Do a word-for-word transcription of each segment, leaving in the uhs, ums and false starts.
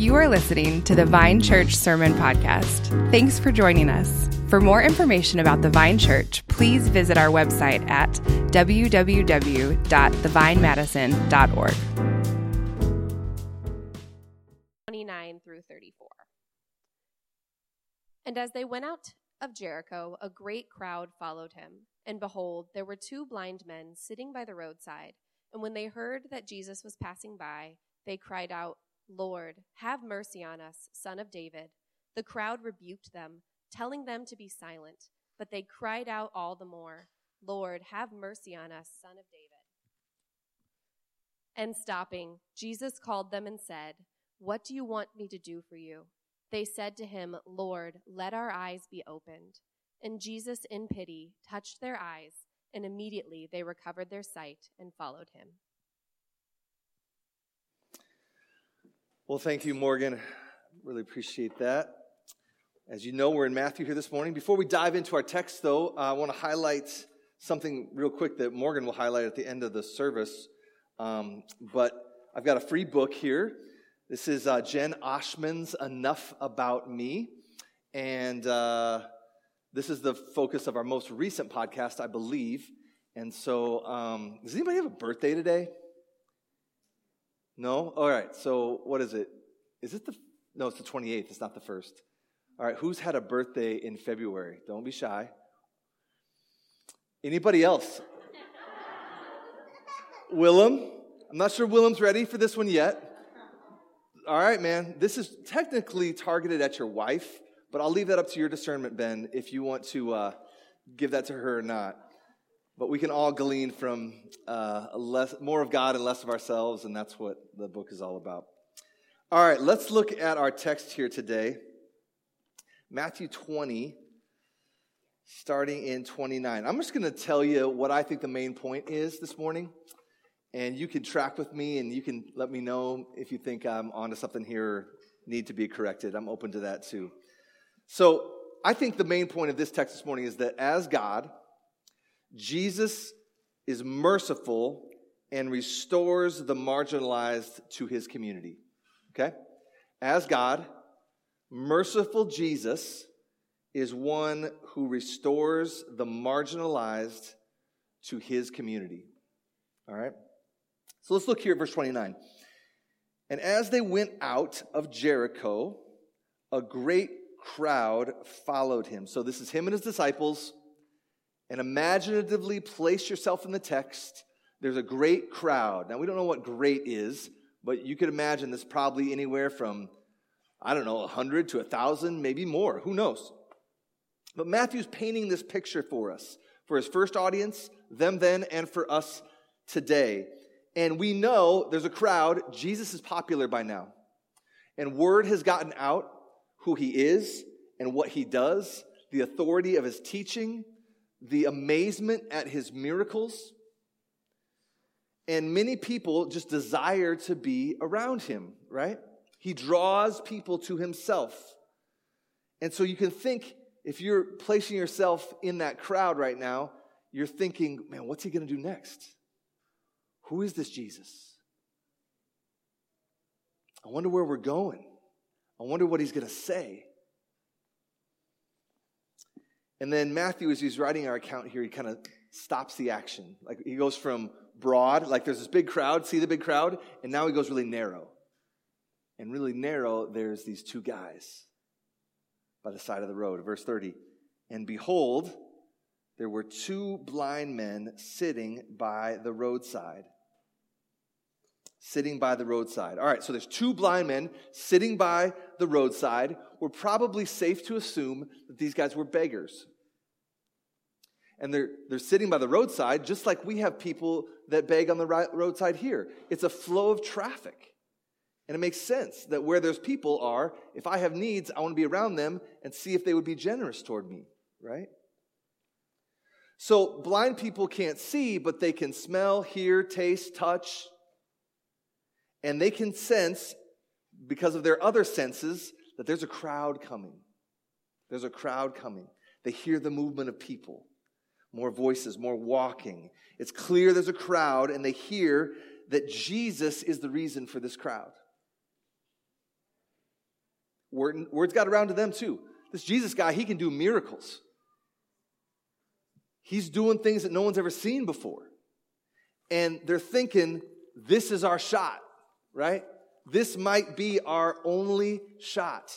You are listening to the Vine Church Sermon Podcast. Thanks for joining us. For more information about the Vine Church, please visit our website at w w w dot the vine madison dot org. twenty-nine through thirty-four. And as they went out of Jericho, a great crowd followed him. And behold, there were two blind men sitting by the roadside. And when they heard that Jesus was passing by, they cried out, "Lord, have mercy on us, Son of David." The crowd rebuked them, telling them to be silent, but they cried out all the more, "Lord, have mercy on us, Son of David." And stopping, Jesus called them and said, "What do you want me to do for you?" They said to him, "Lord, let our eyes be opened." And Jesus, in pity, touched their eyes, and immediately they recovered their sight and followed him. Well, thank you, Morgan. Really appreciate that. As you know, we're in Matthew here this morning. Before we dive into our text, though, I want to highlight something real quick that Morgan will highlight at the end of the service. Um, but I've got a free book here. This is uh, Jen Oshman's Enough About Me. And uh, this is the focus of our most recent podcast, I believe. And so, um, does anybody have a birthday today? No? All right, so what is it? Is it the, no, it's the twenty-eighth. It's not the first. All right, who's had a birthday in February? Don't be shy. Anybody else? Willem? I'm not sure Willem's ready for this one yet. All right, man. This is technically targeted at your wife, but I'll leave that up to your discernment, Ben, if you want to uh, give that to her or not. But we can all glean from uh, less, more of God and less of ourselves, and that's what the book is all about. All right, let's look at our text here today. Matthew twenty, starting in twenty-nine. I'm just going to tell you what I think the main point is this morning, and you can track with me, and you can let me know if you think I'm onto something here or need to be corrected. I'm open to that too. So I think the main point of this text this morning is that as God, Jesus is merciful and restores the marginalized to his community, okay? As God, merciful Jesus is one who restores the marginalized to his community, all right? So let's look here at verse twenty-nine. And as they went out of Jericho, a great crowd followed him. So this is him and his disciples. And imaginatively place yourself in the text. There's a great crowd. Now, we don't know what great is, but you could imagine this probably anywhere from, I don't know, one hundred to one thousand, maybe more. Who knows? But Matthew's painting this picture for us, for his first audience, them then, and for us today. And we know there's a crowd. Jesus is popular by now. And word has gotten out who he is and what he does, the authority of his teaching, the amazement at his miracles, and many people just desire to be around him, right? He draws people to himself. And so you can think, if you're placing yourself in that crowd right now, you're thinking, man, what's he going to do next? Who is this Jesus? I wonder where we're going. I wonder what he's going to say. And then Matthew, as he's writing our account here, he kind of stops the action. Like he goes from broad, like there's this big crowd, see the big crowd, and now he goes really narrow. And really narrow, there's these two guys by the side of the road. Verse thirty, and behold, there were two blind men sitting by the roadside. Sitting by the roadside. All right, so there's two blind men sitting by the roadside. We're probably safe to assume that these guys were beggars. And they're, they're sitting by the roadside just like we have people that beg on the roadside here. It's a flow of traffic. And it makes sense that where those people are, if I have needs, I want to be around them and see if they would be generous toward me, right? So blind people can't see, but they can smell, hear, taste, touch. And they can sense, because of their other senses, that there's a crowd coming. There's a crowd coming. They hear the movement of people. More voices, more walking. It's clear there's a crowd, and they hear that Jesus is the reason for this crowd. Word, words got around to them too. This Jesus guy, he can do miracles. He's doing things that no one's ever seen before. And they're thinking, this is our shot, right? This might be our only shot.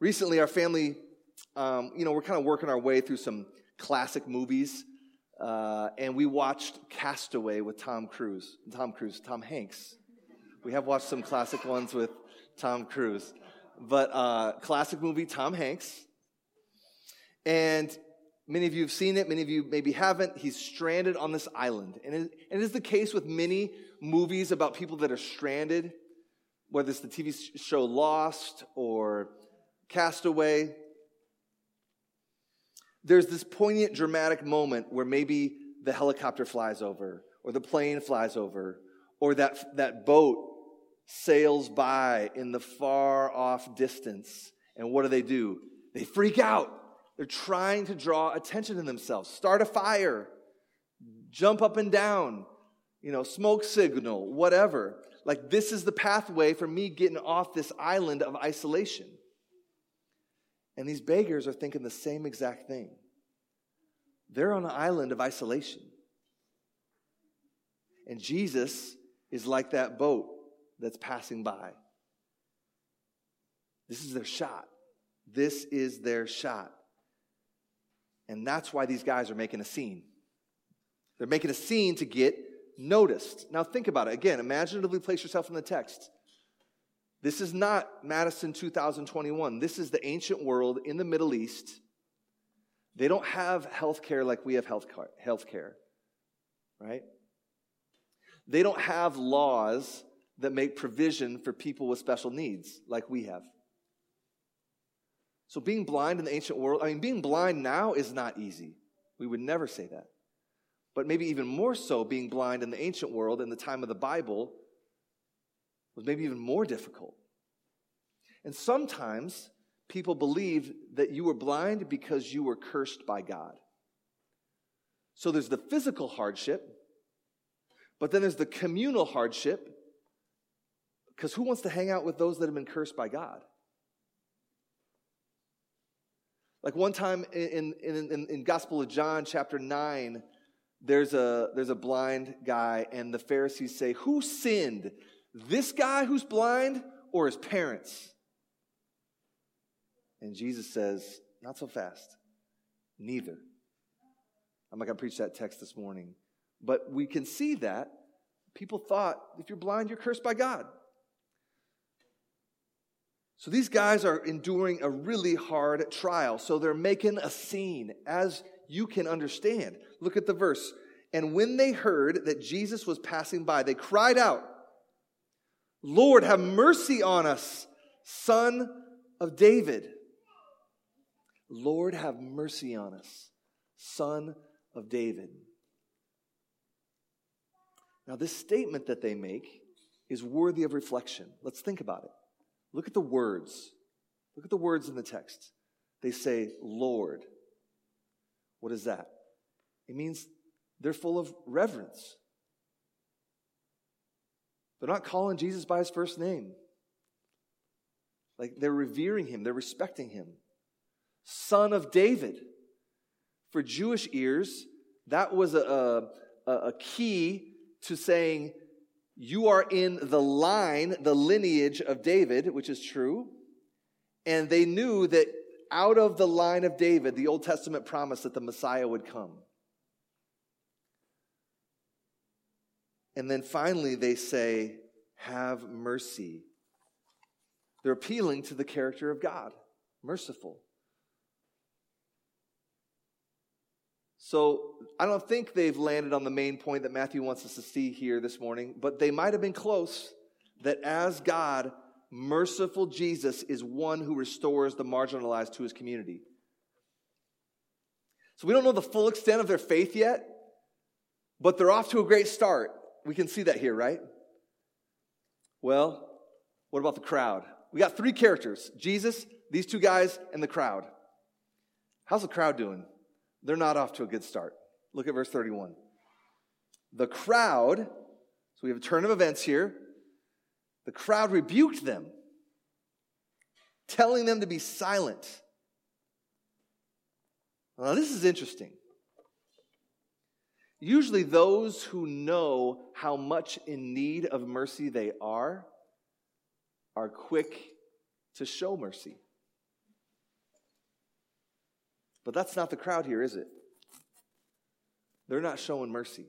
Recently, our family, um, you know, we're kind of working our way through some classic movies. Uh, and we watched Castaway with Tom Cruise. Tom Cruise, Tom Hanks. We have watched some classic ones with Tom Cruise. But uh, classic movie, Tom Hanks. And many of you have seen it. Many of you maybe haven't. He's stranded on this island. And it, and it is the case with many movies about people that are stranded, whether it's the T V show Lost or Castaway. There's this poignant, dramatic moment where maybe the helicopter flies over, or the plane flies over, or that, that boat sails by in the far-off distance. And what do they do? They freak out. They're trying to draw attention to themselves, start a fire, jump up and down, you know, smoke signal, whatever. Like, this is the pathway for me getting off this island of isolation. And these beggars are thinking the same exact thing. They're on an island of isolation. And Jesus is like that boat that's passing by. This is their shot. This is their shot. And that's why these guys are making a scene. They're making a scene to get noticed. Now think about it. Again, imaginatively place yourself in the text. This is not Madison two thousand twenty-one. This is the ancient world in the Middle East. They don't have health care like we have health care, right? They don't have laws that make provision for people with special needs like we have. So being blind in the ancient world, I mean, being blind now is not easy. We would never say that. But maybe even more so, being blind in the ancient world in the time of the Bible was maybe even more difficult. And sometimes people believed that you were blind because you were cursed by God. So there's the physical hardship, but then there's the communal hardship, because who wants to hang out with those that have been cursed by God? Like one time in, in, in, in Gospel of John, chapter nine, there's a, there's a blind guy, and the Pharisees say, who sinned? This guy who's blind or his parents? And Jesus says, not so fast. Neither. I'm not going to preach that text this morning. But we can see that people thought, if you're blind, you're cursed by God. So these guys are enduring a really hard trial. So they're making a scene, as you can understand. Look at the verse. And when they heard that Jesus was passing by, they cried out, Lord, have mercy on us, Son of David. Lord, have mercy on us, Son of David. Now, this statement that they make is worthy of reflection. Let's think about it. Look at the words. Look at the words in the text. They say, Lord. What is that? It means they're full of reverence. They're not calling Jesus by his first name. Like, they're revering him. They're respecting him. Son of David. For Jewish ears, that was a, a, a key to saying, you are in the line, the lineage of David, which is true. And they knew that out of the line of David, the Old Testament promised that the Messiah would come. And then finally they say, have mercy. They're appealing to the character of God, merciful. So I don't think they've landed on the main point that Matthew wants us to see here this morning, but they might have been close, that as God, merciful Jesus is one who restores the marginalized to his community. So we don't know the full extent of their faith yet, but they're off to a great start. We can see that here, right? Well, what about the crowd? We got three characters, Jesus, these two guys, and the crowd. How's the crowd doing? They're not off to a good start. Look at verse thirty-one. The crowd, so we have a turn of events here. The crowd rebuked them. telling them to be silent. Now, this is interesting. Usually those who know how much in need of mercy they are are quick to show mercy. But that's not the crowd here, is it? They're not showing mercy.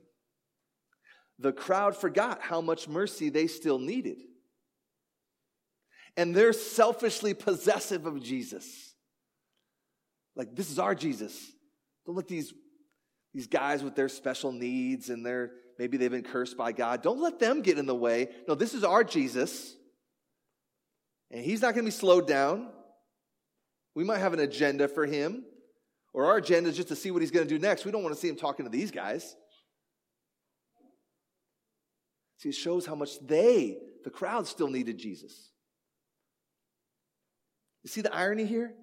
The crowd forgot how much mercy they still needed. And they're selfishly possessive of Jesus. Like, this is our Jesus. Don't let these, these guys with their special needs and their, maybe they've been cursed by God, don't let them get in the way. No, this is our Jesus. And he's not going to be slowed down. We might have an agenda for him. Or our agenda is just to see what he's going to do next. We don't want to see him talking to these guys. See, it shows how much they, the crowd, still needed Jesus. You see the irony here?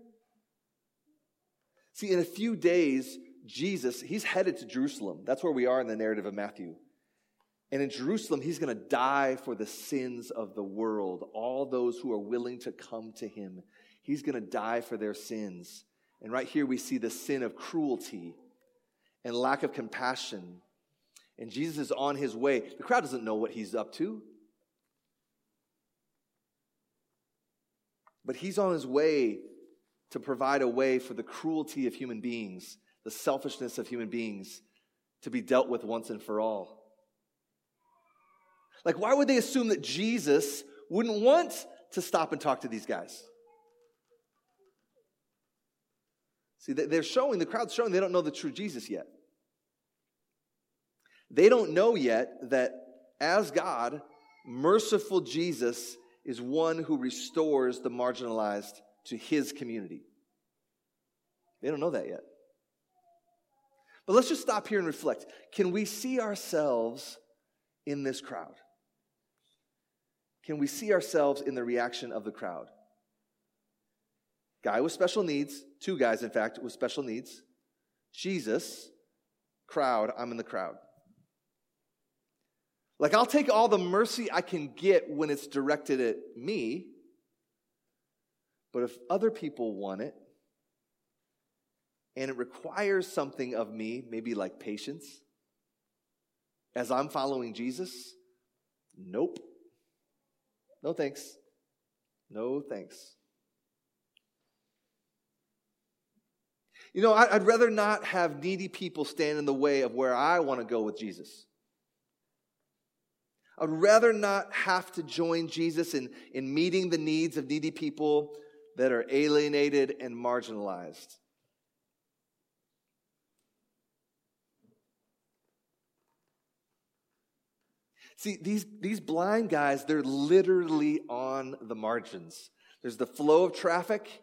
See, in a few days, Jesus, he's headed to Jerusalem. That's where we are in the narrative of Matthew. And in Jerusalem, he's going to die for the sins of the world, all those who are willing to come to him. He's going to die for their sins. And right here we see the sin of cruelty and lack of compassion. And Jesus is on his way. The crowd doesn't know what he's up to. But he's on his way to provide a way for the cruelty of human beings, the selfishness of human beings, to be dealt with once and for all. Like, why would they assume that Jesus wouldn't want to stop and talk to these guys? See, they're showing, the crowd's showing they don't know the true Jesus yet. They don't know yet that as God, merciful Jesus is one who restores the marginalized to his community. They don't know that yet. But let's just stop here and reflect. Can we see ourselves in this crowd? Can we see ourselves in the reaction of the crowd? Guy with special needs, two guys, in fact, with special needs. Jesus, crowd, I'm in the crowd. Like, I'll take all the mercy I can get when it's directed at me, but if other people want it, and it requires something of me, maybe like patience, as I'm following Jesus, nope. No thanks. No thanks. You know, I'd rather not have needy people stand in the way of where I want to go with Jesus. I'd rather not have to join Jesus in, in meeting the needs of needy people that are alienated and marginalized. See, these, these blind guys, they're literally on the margins. There's the flow of traffic,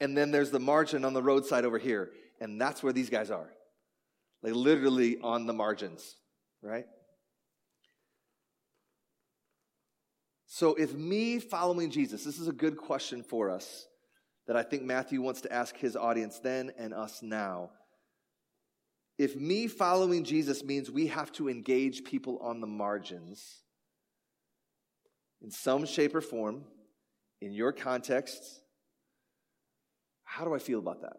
and then there's the margin on the roadside over here. And that's where these guys are. Like, literally on the margins, right? So if me following Jesus, this is a good question for us that I think Matthew wants to ask his audience then and us now. If me following Jesus means we have to engage people on the margins in some shape or form, in your context, how do I feel about that?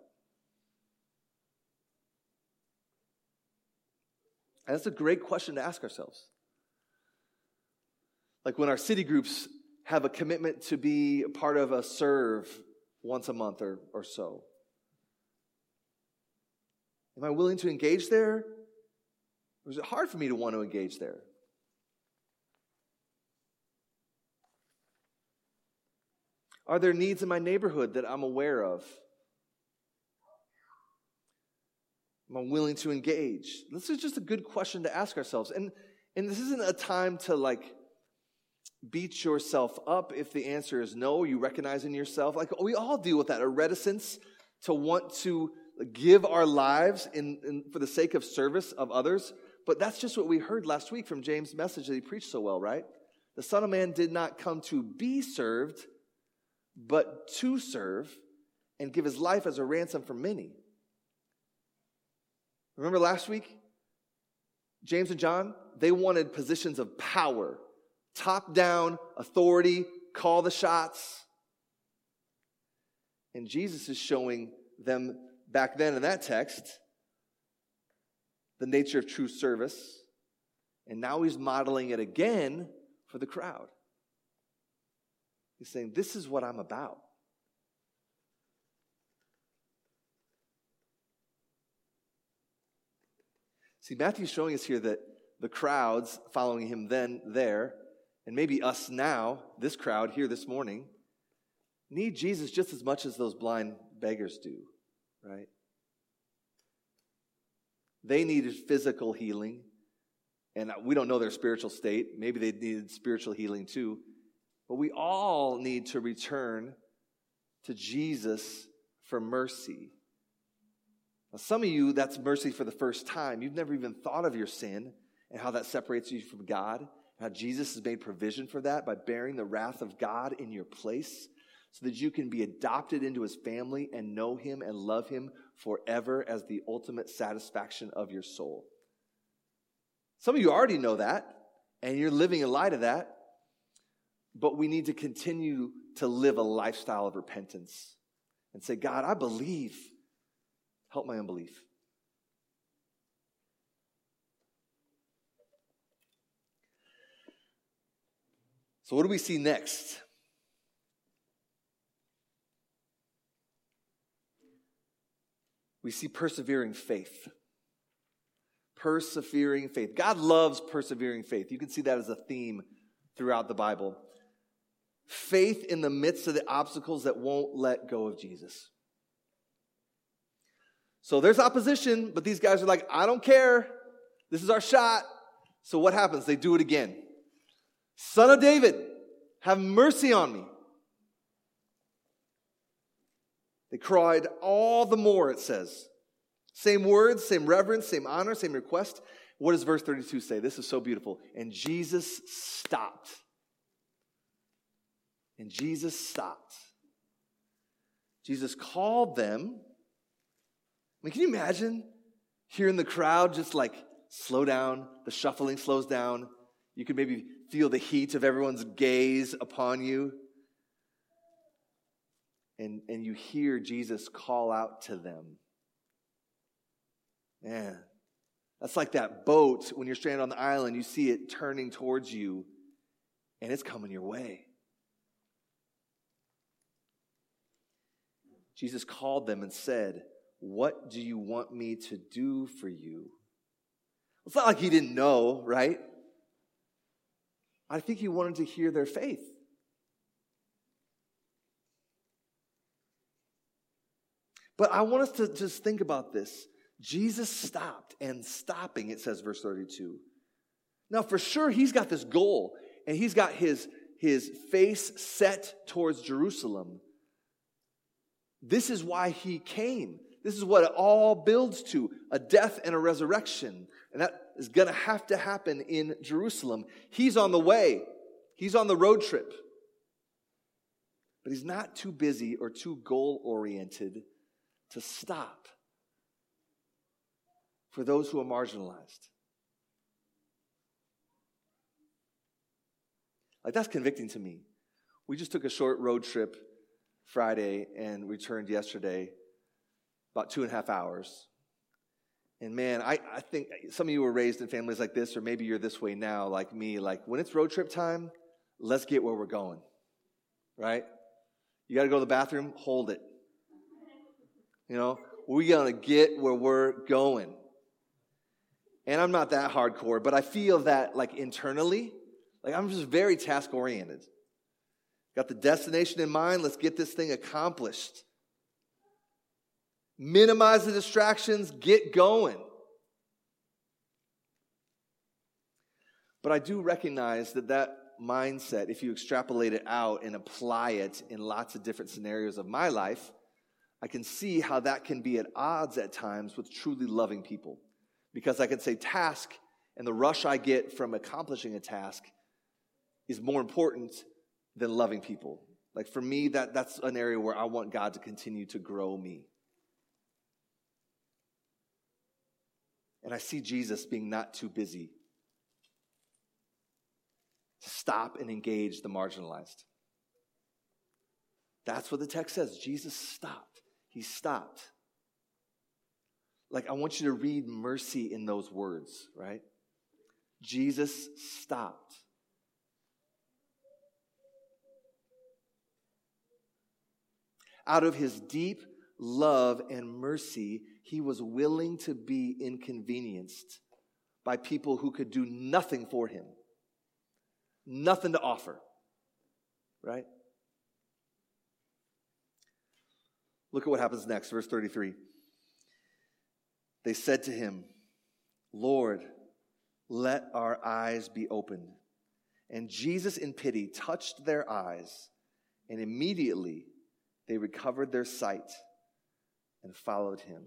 And that's a great question to ask ourselves. Like when our city groups have a commitment to be part of a serve once a month or, or so. Am I willing to engage there? Or is it hard for me to want to engage there? Are there needs in my neighborhood that I'm aware of? Am I willing to engage? This is just a good question to ask ourselves. And, and this isn't a time to like beat yourself up if the answer is no, you recognize in yourself. Like we all deal with that, a reticence to want to give our lives in, in for the sake of service of others. But that's just what we heard last week from James' message that he preached so well, right? The Son of Man did not come to be served, but to serve and give his life as a ransom for many. Remember last week? James and John, they wanted positions of power, top-down authority, call the shots. And Jesus is showing them back then in that text the nature of true service. And now he's modeling it again for the crowd. He's saying, this is what I'm about. See, Matthew's showing us here that the crowds following him then, there, and maybe us now, this crowd here this morning, need Jesus just as much as those blind beggars do, right? They needed physical healing, and we don't know their spiritual state. Maybe they needed spiritual healing too, but we all need to return to Jesus for mercy. Now, some of you, that's mercy for the first time. You've never even thought of your sin and how that separates you from God, and how Jesus has made provision for that by bearing the wrath of God in your place so that you can be adopted into his family and know him and love him forever as the ultimate satisfaction of your soul. Some of you already know that, and you're living in light of that, but we need to continue to live a lifestyle of repentance and say, God, I believe. Help my unbelief. So what do we see next? We see persevering faith. Persevering faith. God loves persevering faith. You can see that as a theme throughout the Bible. Faith in the midst of the obstacles that won't let go of Jesus. So there's opposition, but these guys are like, I don't care. This is our shot. So what happens? They do it again. Son of David, have mercy on me. They cried all the more, it says. Same words, same reverence, same honor, same request. What does verse thirty-two say? This is so beautiful. And Jesus stopped. And Jesus stopped. Jesus called them. I mean, can you imagine hearing the crowd just like slow down? The shuffling slows down. You can maybe feel the heat of everyone's gaze upon you. And, and you hear Jesus call out to them. Man, that's like that boat when you're stranded on the island. You see it turning towards you, and it's coming your way. Jesus called them and said, what do you want me to do for you? It's not like he didn't know, right? I think he wanted to hear their faith. But I want us to just think about this. Jesus stopped, and stopping, it says, verse thirty-two. Now, for sure, he's got this goal, and he's got his, his face set towards Jerusalem. This is why he came. This is what it all builds to, a death and a resurrection. And that is going to have to happen in Jerusalem. He's on the way. He's on the road trip. But he's not too busy or too goal-oriented to stop for those who are marginalized. Like, that's convicting to me. We just took a short road trip Friday and returned yesterday, about two and a half hours. And man, I, I think some of you were raised in families like this, or maybe you're this way now, like me. Like, when it's road trip time, let's get where we're going, right? You got to go to the bathroom, hold it. You know, we're going to get where we're going. And I'm not that hardcore, but I feel that, like, internally. Like, I'm just very task-oriented. Got the destination in mind. Let's get this thing accomplished. Minimize the distractions. Get going. But I do recognize that that mindset, if you extrapolate it out and apply it in lots of different scenarios of my life, I can see how that can be at odds at times with truly loving people. Because I can say task, and the rush I get from accomplishing a task is more important than loving people. Like, for me, that, that's an area where I want God to continue to grow me. And I see Jesus being not too busy to stop and engage the marginalized, That's what the text says. Jesus stopped. He stopped. Like, I want you to read mercy in those words, right? Jesus stopped. Out of his deep love and mercy, he was willing to be inconvenienced by people who could do nothing for him. Nothing to offer, right? Look at what happens next, verse thirty-three. They said to him, Lord, let our eyes be opened. And Jesus, in pity, touched their eyes, and immediately they recovered their sight and followed him.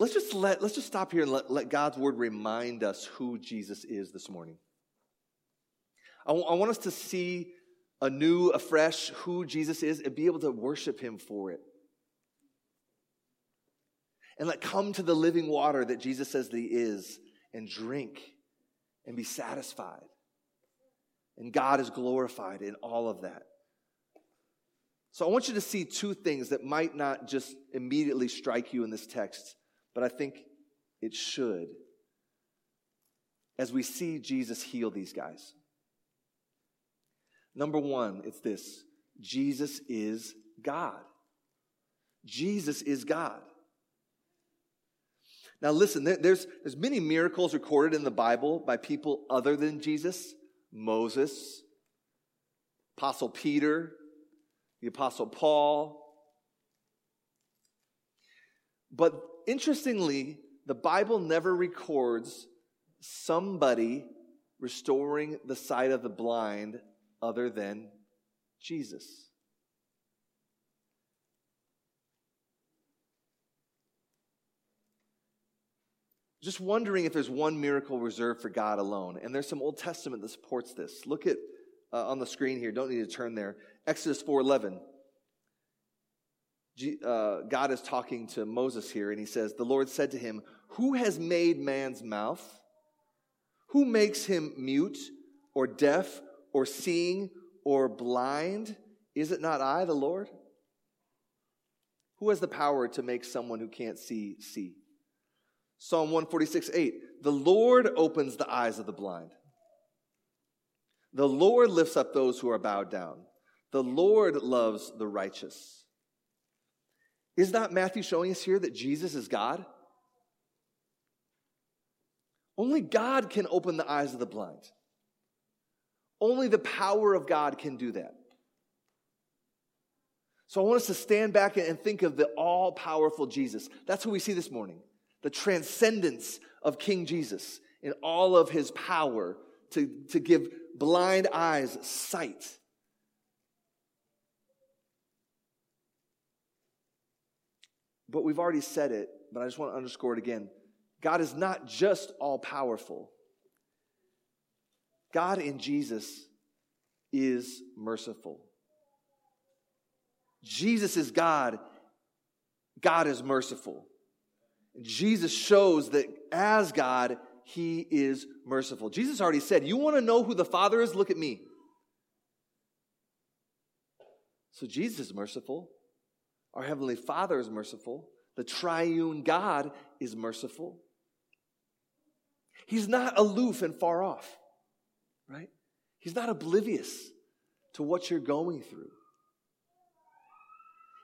Let's just let let's just stop here and let, let God's word remind us who Jesus is this morning. I, w- I want us to see anew, afresh, who Jesus is and be able to worship him for it. And let come to the living water that Jesus says that he is and drink and be satisfied. And God is glorified in all of that. So I want you to see two things that might not just immediately strike you in this text, but I think it should as we see Jesus heal these guys. Number one, it's this. Jesus is God. Jesus is God. Now listen, there, there's, there's many miracles recorded in the Bible by people other than Jesus. Moses, Apostle Peter, the Apostle Paul. But interestingly, the Bible never records somebody restoring the sight of the blind other than Jesus. Just wondering if there's one miracle reserved for God alone. And there's some Old Testament that supports this. Look at Uh, on the screen here. Don't need to turn there. Exodus four eleven. G- uh, God is talking to Moses here, and he says, the Lord said to him, who has made man's mouth? Who makes him mute or deaf or seeing or blind? Is it not I, the Lord? Who has the power to make someone who can't see, see? Psalm one forty-six eight. The Lord opens the eyes of the blind. The Lord lifts up those who are bowed down. The Lord loves the righteous. Is not Matthew showing us here that Jesus is God? Only God can open the eyes of the blind. Only the power of God can do that. So I want us to stand back and think of the all-powerful Jesus. That's what we see this morning. The transcendence of King Jesus in all of his power to, to give blind eyes sight. But we've already said it, but I just want to underscore it again. God is not just all-powerful. God in Jesus is merciful. Jesus is God. God is merciful. Jesus shows that as God, he is merciful. Jesus already said, you want to know who the Father is? Look at me. So Jesus is merciful. Our Heavenly Father is merciful. The triune God is merciful. He's not aloof and far off, right? He's not oblivious to what you're going through.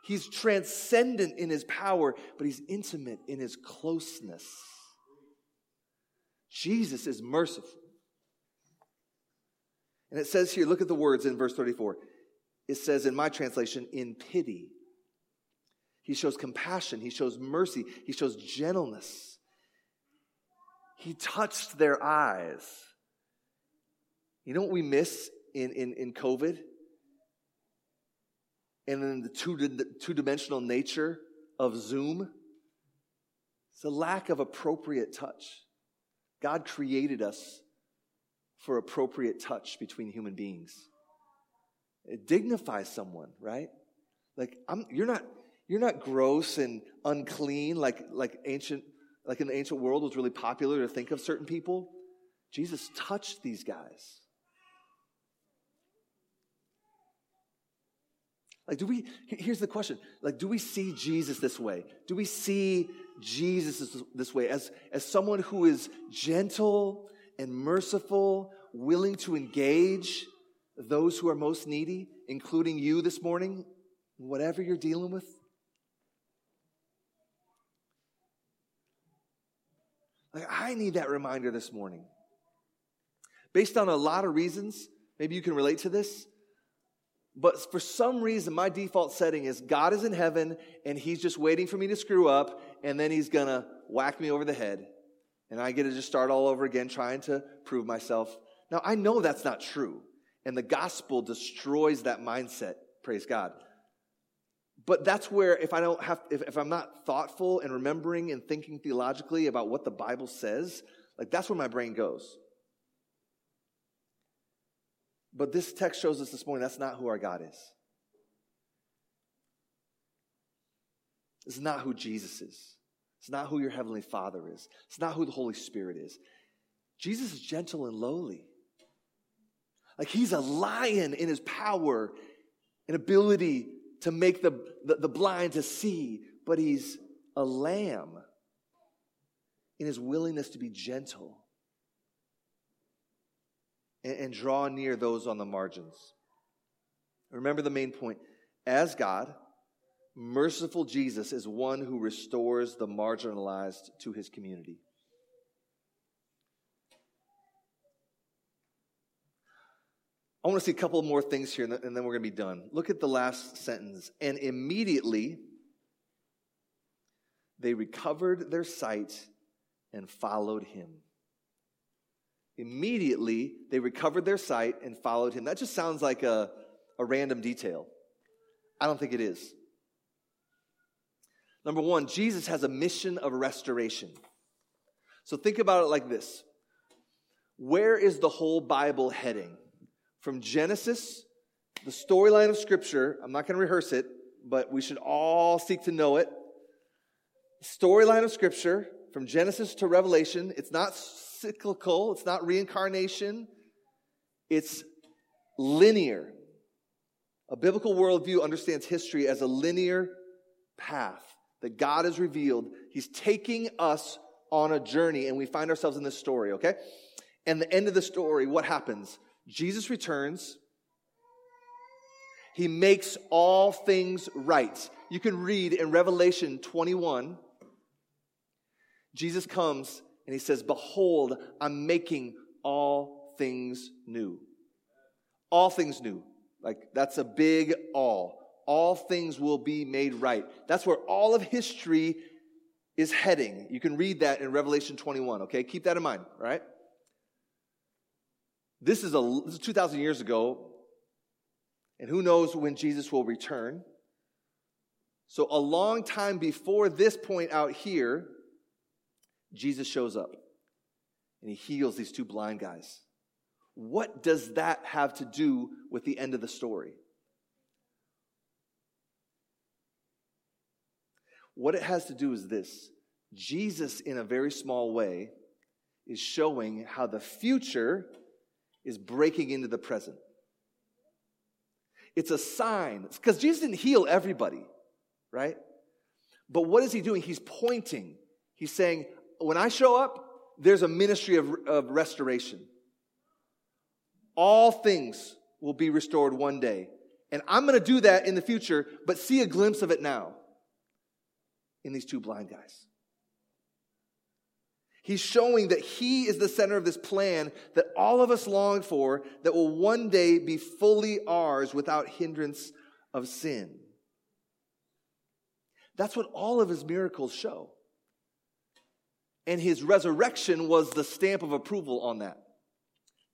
He's transcendent in his power, but he's intimate in his closeness. Jesus is merciful. And it says here, look at the words in verse thirty-four. It says in my translation, in pity. He shows compassion. He shows mercy. He shows gentleness. He touched their eyes. You know what we miss in, in, in COVID? And in the two, the two-dimensional nature of Zoom? It's a lack of appropriate touch. God created us for appropriate touch between human beings. It dignifies someone, right? Like I'm, you're not, you're not gross and unclean like like ancient, like in the ancient world was really popular to think of certain people. Jesus touched these guys. Like, do we, here's the question, like, do we see Jesus this way? Do we see Jesus this way as, as someone who is gentle and merciful, willing to engage those who are most needy, including you this morning, whatever you're dealing with? Like, I need that reminder this morning. Based on a lot of reasons, maybe you can relate to this, but for some reason, my default setting is God is in heaven, and he's just waiting for me to screw up, and then he's going to whack me over the head, and I get to just start all over again trying to prove myself. Now, I know that's not true, and the gospel destroys that mindset, praise God. But that's where, if I don't have, if, if I'm not thoughtful and remembering and thinking theologically about what the Bible says, like, that's where my brain goes. But this text shows us this morning that's not who our God is. It's not who Jesus is. It's not who your Heavenly Father is. It's not who the Holy Spirit is. Jesus is gentle and lowly. Like, he's a lion in his power and ability to make the, the, the blind to see, but he's a lamb in his willingness to be gentle and, and draw near those on the margins. Remember the main point. As God, merciful Jesus is one who restores the marginalized to his community. I want to see a couple more things here, and then we're going to be done. Look at the last sentence. And immediately, they recovered their sight and followed him. Immediately, they recovered their sight and followed him. That just sounds like a, a random detail. I don't think it is. Number one, Jesus has a mission of restoration. So think about it like this. Where is the whole Bible heading? From Genesis, the storyline of Scripture, I'm not going to rehearse it, but we should all seek to know it. Storyline of Scripture, from Genesis to Revelation, it's not cyclical, it's not reincarnation, it's linear. A biblical worldview understands history as a linear path that God has revealed. He's taking us on a journey, and we find ourselves in this story, okay? And the end of the story, what happens? Jesus returns. He makes all things right. You can read in Revelation twenty-one, Jesus comes and he says, "Behold, I'm making all things new." All things new. Like, that's a big all. All things will be made right. That's where all of history is heading. You can read that in Revelation twenty-one, okay? Keep that in mind, all right? This is, a, this is two thousand years ago, and who knows when Jesus will return. So a long time before this point out here, Jesus shows up, and he heals these two blind guys. What does that have to do with the end of the story? What it has to do is this. Jesus, in a very small way, is showing how the future is breaking into the present. It's a sign. Because Jesus didn't heal everybody, right? But what is he doing? He's pointing. He's saying, when I show up, there's a ministry of, of restoration. All things will be restored one day. And I'm going to do that in the future, but see a glimpse of it now in these two blind guys. He's showing that he is the center of this plan that all of us long for, that will one day be fully ours without hindrance of sin. That's what all of his miracles show. And his resurrection was the stamp of approval on that.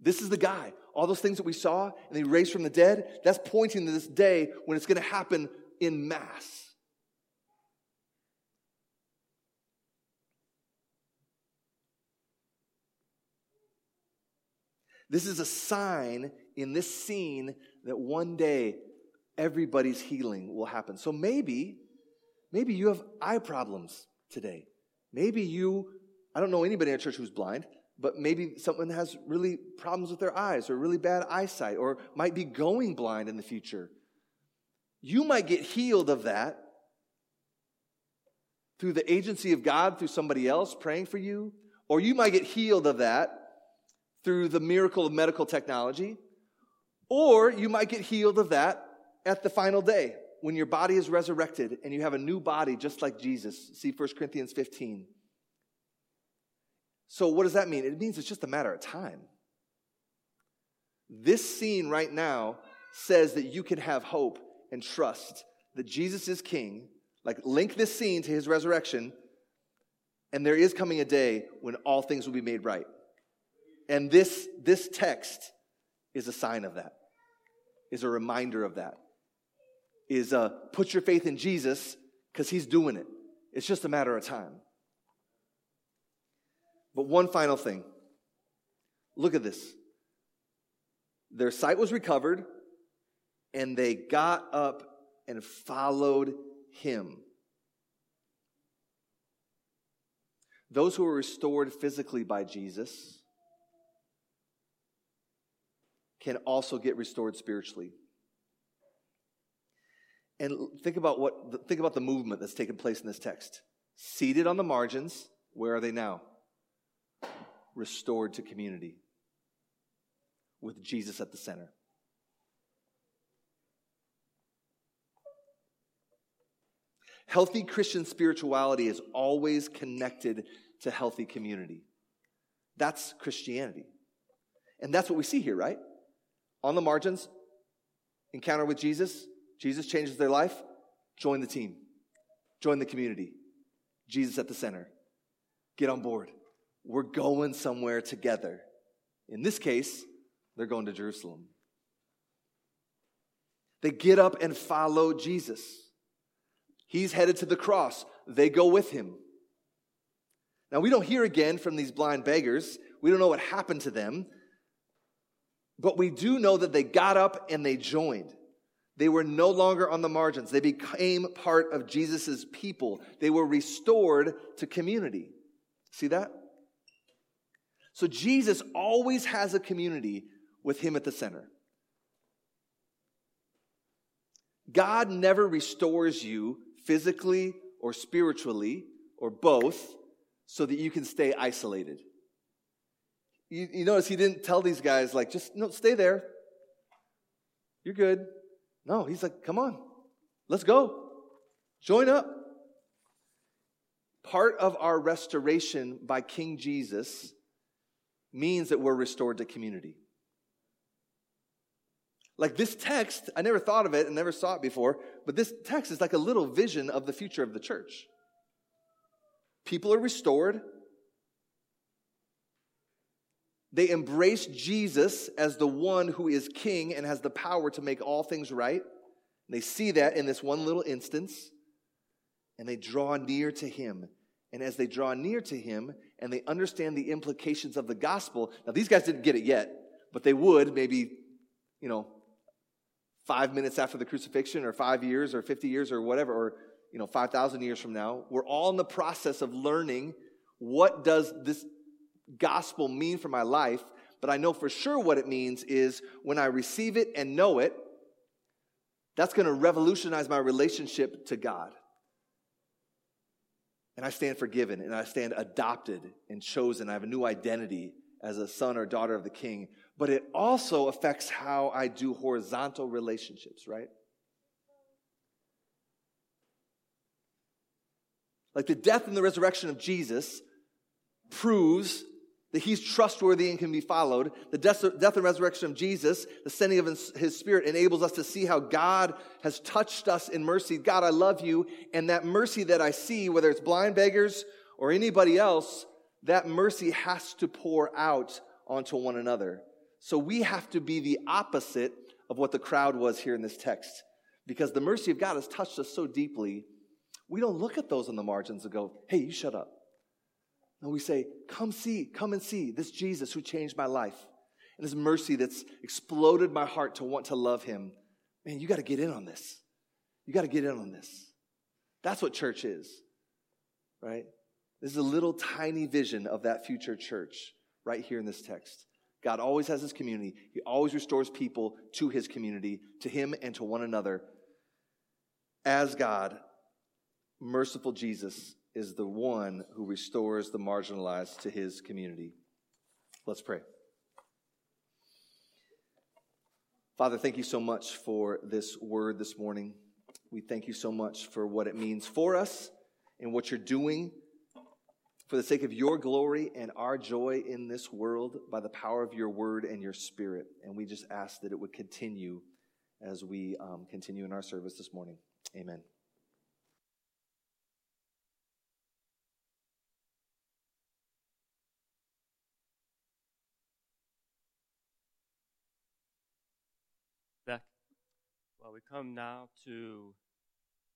This is the guy. All those things that we saw and he raised from the dead, that's pointing to this day when it's going to happen in mass. This is a sign in this scene that one day everybody's healing will happen. So maybe, maybe you have eye problems today. Maybe you, I don't know anybody in our church who's blind, but maybe someone has really problems with their eyes or really bad eyesight or might be going blind in the future. You might get healed of that through the agency of God, through somebody else praying for you. Or you might get healed of that through the miracle of medical technology. Or you might get healed of that at the final day when your body is resurrected and you have a new body just like Jesus. See First Corinthians fifteen. So what does that mean? It means it's just a matter of time. This scene right now says that you can have hope and trust that Jesus is king. Like, link this scene to his resurrection, and there is coming a day when all things will be made right. And this, this text is a sign of that, is a reminder of that, is uh, put your faith in Jesus because he's doing it. It's just a matter of time. But one final thing. Look at this. Their sight was recovered, and they got up and followed him. Those who were restored physically by Jesus can also get restored spiritually. And think about what think about the movement that's taken place in this text. Seated on the margins, where are they now? Restored to community with Jesus at the center. Healthy Christian spirituality is always connected to healthy community. That's Christianity. And that's what we see here, right? On the margins, encounter with Jesus. Jesus changes their life. Join the team. Join the community. Jesus at the center. Get on board. We're going somewhere together. In this case, they're going to Jerusalem. They get up and follow Jesus. He's headed to the cross. They go with him. Now, we don't hear again from these blind beggars. We don't know what happened to them. But we do know that they got up and they joined. They were no longer on the margins. They became part of Jesus' people. They were restored to community. See that? So Jesus always has a community with him at the center. God never restores you physically or spiritually or both so that you can stay isolated. You, you notice he didn't tell these guys, like, just no, stay there. You're good. No, he's like, come on, let's go. Join up. Part of our restoration by King Jesus means that we're restored to community. Like this text, I never thought of it and never saw it before, but this text is like a little vision of the future of the church. People are restored. They embrace Jesus as the one who is king and has the power to make all things right. And they see that in this one little instance, and they draw near to him. And as they draw near to him and they understand the implications of the gospel, now these guys didn't get it yet, but they would maybe, you know, five minutes after the crucifixion, or five years, or fifty years, or whatever, or, you know, five thousand years from now. We're all in the process of learning, what does this gospel mean for my life? But I know for sure what it means is when I receive it and know it, that's going to revolutionize my relationship to God. And I stand forgiven, and I stand adopted and chosen. I have a new identity as a son or daughter of the King. But it also affects how I do horizontal relationships, right? Like the death and the resurrection of Jesus proves that he's trustworthy and can be followed. The death and resurrection of Jesus, the sending of his Spirit, enables us to see how God has touched us in mercy. God, I love you. And that mercy that I see, whether it's blind beggars or anybody else, that mercy has to pour out onto one another. So we have to be the opposite of what the crowd was here in this text, because the mercy of God has touched us so deeply, we don't look at those on the margins and go, hey, you shut up. No, we say, come see, come and see this Jesus who changed my life and this mercy that's exploded my heart to want to love him. Man, you got to get in on this. You got to get in on this. That's what church is, right? This is a little tiny vision of that future church right here in this text. God always has his community. He always restores people to his community, to him and to one another. As God, merciful Jesus is the one who restores the marginalized to his community. Let's pray. Father, thank you so much for this word this morning. We thank you so much for what it means for us and what you're doing for the sake of your glory and our joy in this world by the power of your word and your spirit. And we just ask that it would continue as we um, continue in our service this morning. Amen. Back. Well, we come now to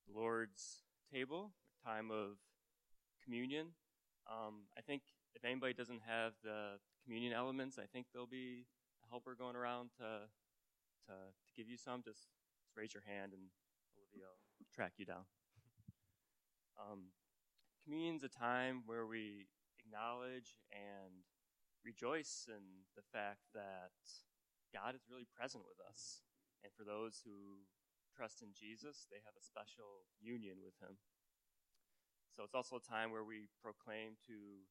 the Lord's table, a time of communion. Um, I think if anybody doesn't have the communion elements, I think there'll be a helper going around to to, to give you some. Just, just raise your hand and Olivia will track you down. um, communion's a time where we acknowledge and rejoice in the fact that God is really present with us. And for those who trust in Jesus, they have a special union with him. So it's also a time where we proclaim to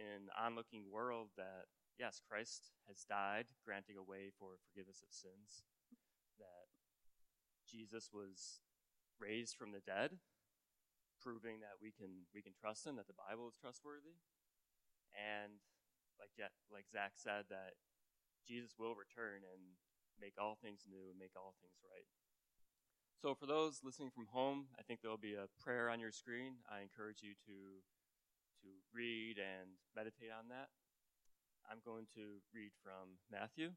an onlooking world that, yes, Christ has died, granting a way for forgiveness of sins, that Jesus was raised from the dead, proving that we can we can trust him, that the Bible is trustworthy, and like, like Zach said, that Jesus will return and make all things new and make all things right. So for those listening from home, I think there'll be a prayer on your screen. I encourage you to to read and meditate on that. I'm going to read from Matthew.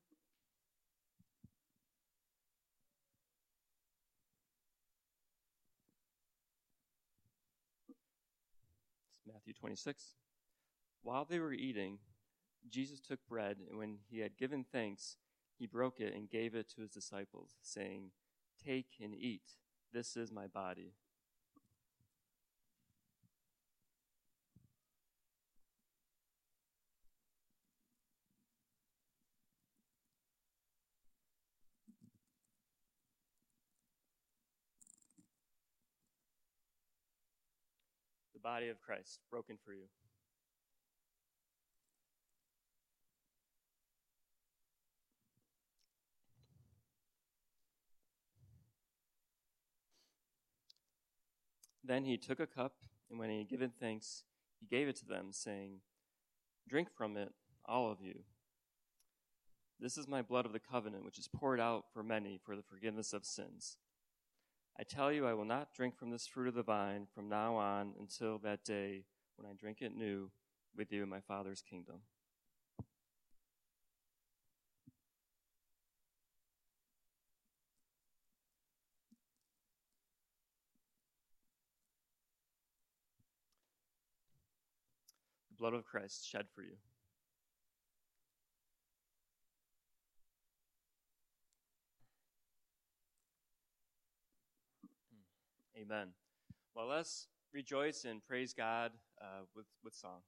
It's Matthew twenty-six. While they were eating, Jesus took bread, and when he had given thanks, he broke it and gave it to his disciples, saying, "Take and eat. This is my body." The body of Christ, broken for you. Then he took a cup, and when he had given thanks, he gave it to them, saying, "Drink from it, all of you. This is my blood of the covenant, which is poured out for many for the forgiveness of sins. I tell you, I will not drink from this fruit of the vine from now on until that day when I drink it new with you in my Father's kingdom." Blood of Christ shed for you. Amen. Well, let's rejoice and praise God uh, with, with song.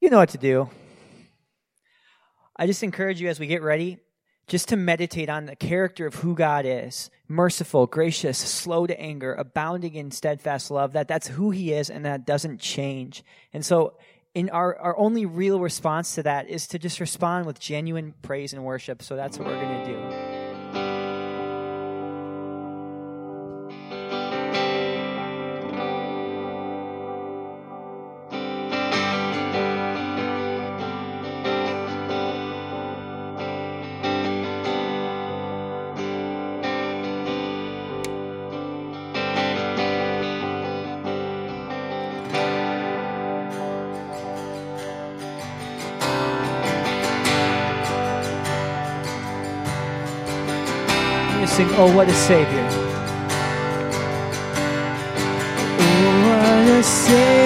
You know what to do. I just encourage you as we get ready just to meditate on the character of who God is, merciful, gracious, slow to anger, abounding in steadfast love, that that's who he is and that doesn't change. And so in our, our only real response to that is to just respond with genuine praise and worship. So that's what we're going to do. Sing, "Oh, what a Savior." Oh, what a Savior.